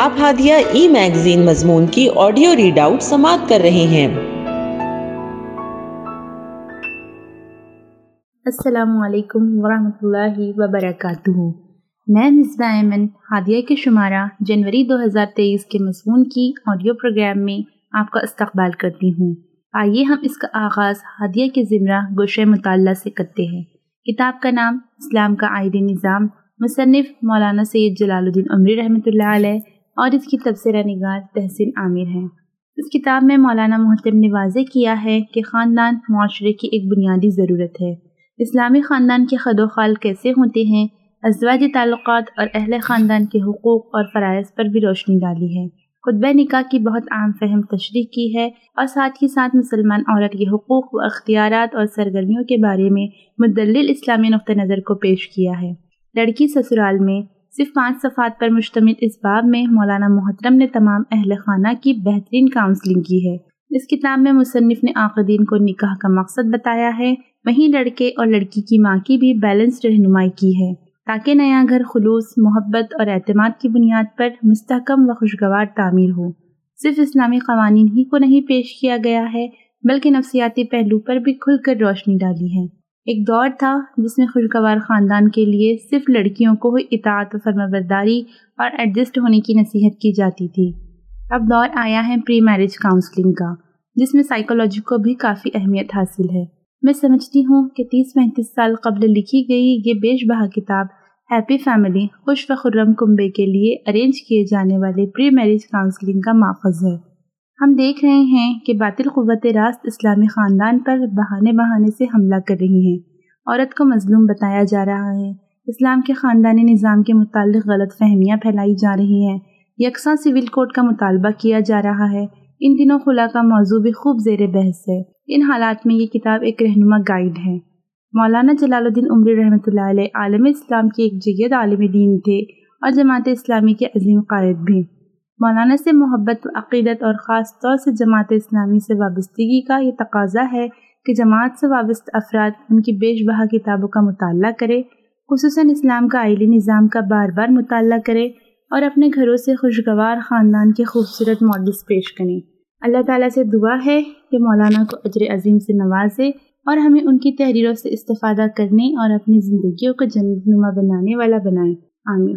آپ ہادیہ ای میگزین مضمون کی آڈیو ریڈ آؤٹ سماعت کر رہے ہیں۔ السلام علیکم ورحمۃ اللہ وبرکاتہ۔ میں مصباح ہادیہ کے شمارہ جنوری 2023 کے مضمون کی آڈیو پروگرام میں آپ کا استقبال کرتی ہوں۔ آئیے ہم اس کا آغاز ہادیہ کے زمرہ گوشہ مطالعہ سے کرتے ہیں۔ کتاب کا نام اسلام کا آئین نظام، مصنف مولانا سید جلال الدین عمری رحمۃ اللہ علیہ اور اس کی تبصرہ نگار تحسین عامر ہیں۔ اس کتاب میں مولانا محترم نے واضح کیا ہے کہ خاندان معاشرے کی ایک بنیادی ضرورت ہے۔ اسلامی خاندان کے خد و خال کیسے ہوتے ہیں، ازواج تعلقات اور اہل خاندان کے حقوق اور فرائض پر بھی روشنی ڈالی ہے۔ خطبہ نکاح کی بہت عام فہم تشریح کی ہے اور ساتھ ہی ساتھ مسلمان عورت کے حقوق و اختیارات اور سرگرمیوں کے بارے میں مدلل اسلامی نقطہ نظر کو پیش کیا ہے۔ لڑکی سسرال میں صرف 5 صفحات پر مشتمل اس باب میں مولانا محترم نے تمام اہل خانہ کی بہترین کاؤنسلنگ کی ہے۔ اس کتاب میں مصنف نے عاقدین کو نکاح کا مقصد بتایا ہے، وہیں لڑکے اور لڑکی کی ماں کی بھی بیلنس رہنمائی کی ہے تاکہ نیا گھر خلوص، محبت اور اعتماد کی بنیاد پر مستحکم و خوشگوار تعمیر ہو۔ صرف اسلامی قوانین ہی کو نہیں پیش کیا گیا ہے بلکہ نفسیاتی پہلو پر بھی کھل کر روشنی ڈالی ہے۔ ایک دور تھا جس میں خوشگوار خاندان کے لیے صرف لڑکیوں کو اطاعت و فرما برداری اور ایڈجسٹ ہونے کی نصیحت کی جاتی تھی۔ اب دور آیا ہے پری میرج کاؤنسلنگ کا، جس میں سائیکالوجی کو بھی کافی اہمیت حاصل ہے۔ میں سمجھتی ہوں کہ 30-35 سال قبل لکھی گئی یہ بیش بہا کتاب ہیپی فیملی، خوش و خرم کنبے کے لیے ارینج کیے جانے والے پری میرج کاؤنسلنگ کا ماخذ ہے۔ ہم دیکھ رہے ہیں کہ باطل قوت راست اسلامی خاندان پر بہانے سے حملہ کر رہی ہیں۔ عورت کو مظلوم بتایا جا رہا ہے، اسلام کے خاندانی نظام کے متعلق غلط فہمیاں پھیلائی جا رہی ہیں، یکساں سول کوڈ کا مطالبہ کیا جا رہا ہے۔ ان دنوں خلا کا موضوع بھی خوب زیر بحث ہے۔ ان حالات میں یہ کتاب ایک رہنما گائیڈ ہے۔ مولانا جلال الدین عمری رحمۃ اللہ علیہ عالم اسلام کے ایک جید عالم دین تھے اور جماعت اسلامی کے عظیم قائد بھی۔ مولانا سے محبت و عقیدت اور خاص طور سے جماعت اسلامی سے وابستگی کا یہ تقاضا ہے کہ جماعت سے وابستہ افراد ان کی بیش بہا کتابوں کا مطالعہ کرے، خصوصاً اسلام کا آئلی نظام کا بار بار مطالعہ کرے اور اپنے گھروں سے خوشگوار خاندان کے خوبصورت ماڈلز پیش کریں۔ اللہ تعالیٰ سے دعا ہے کہ مولانا کو اجر عظیم سے نوازے اور ہمیں ان کی تحریروں سے استفادہ کرنے اور اپنی زندگیوں کو جنت نما بنانے والا بنائیں، آمین۔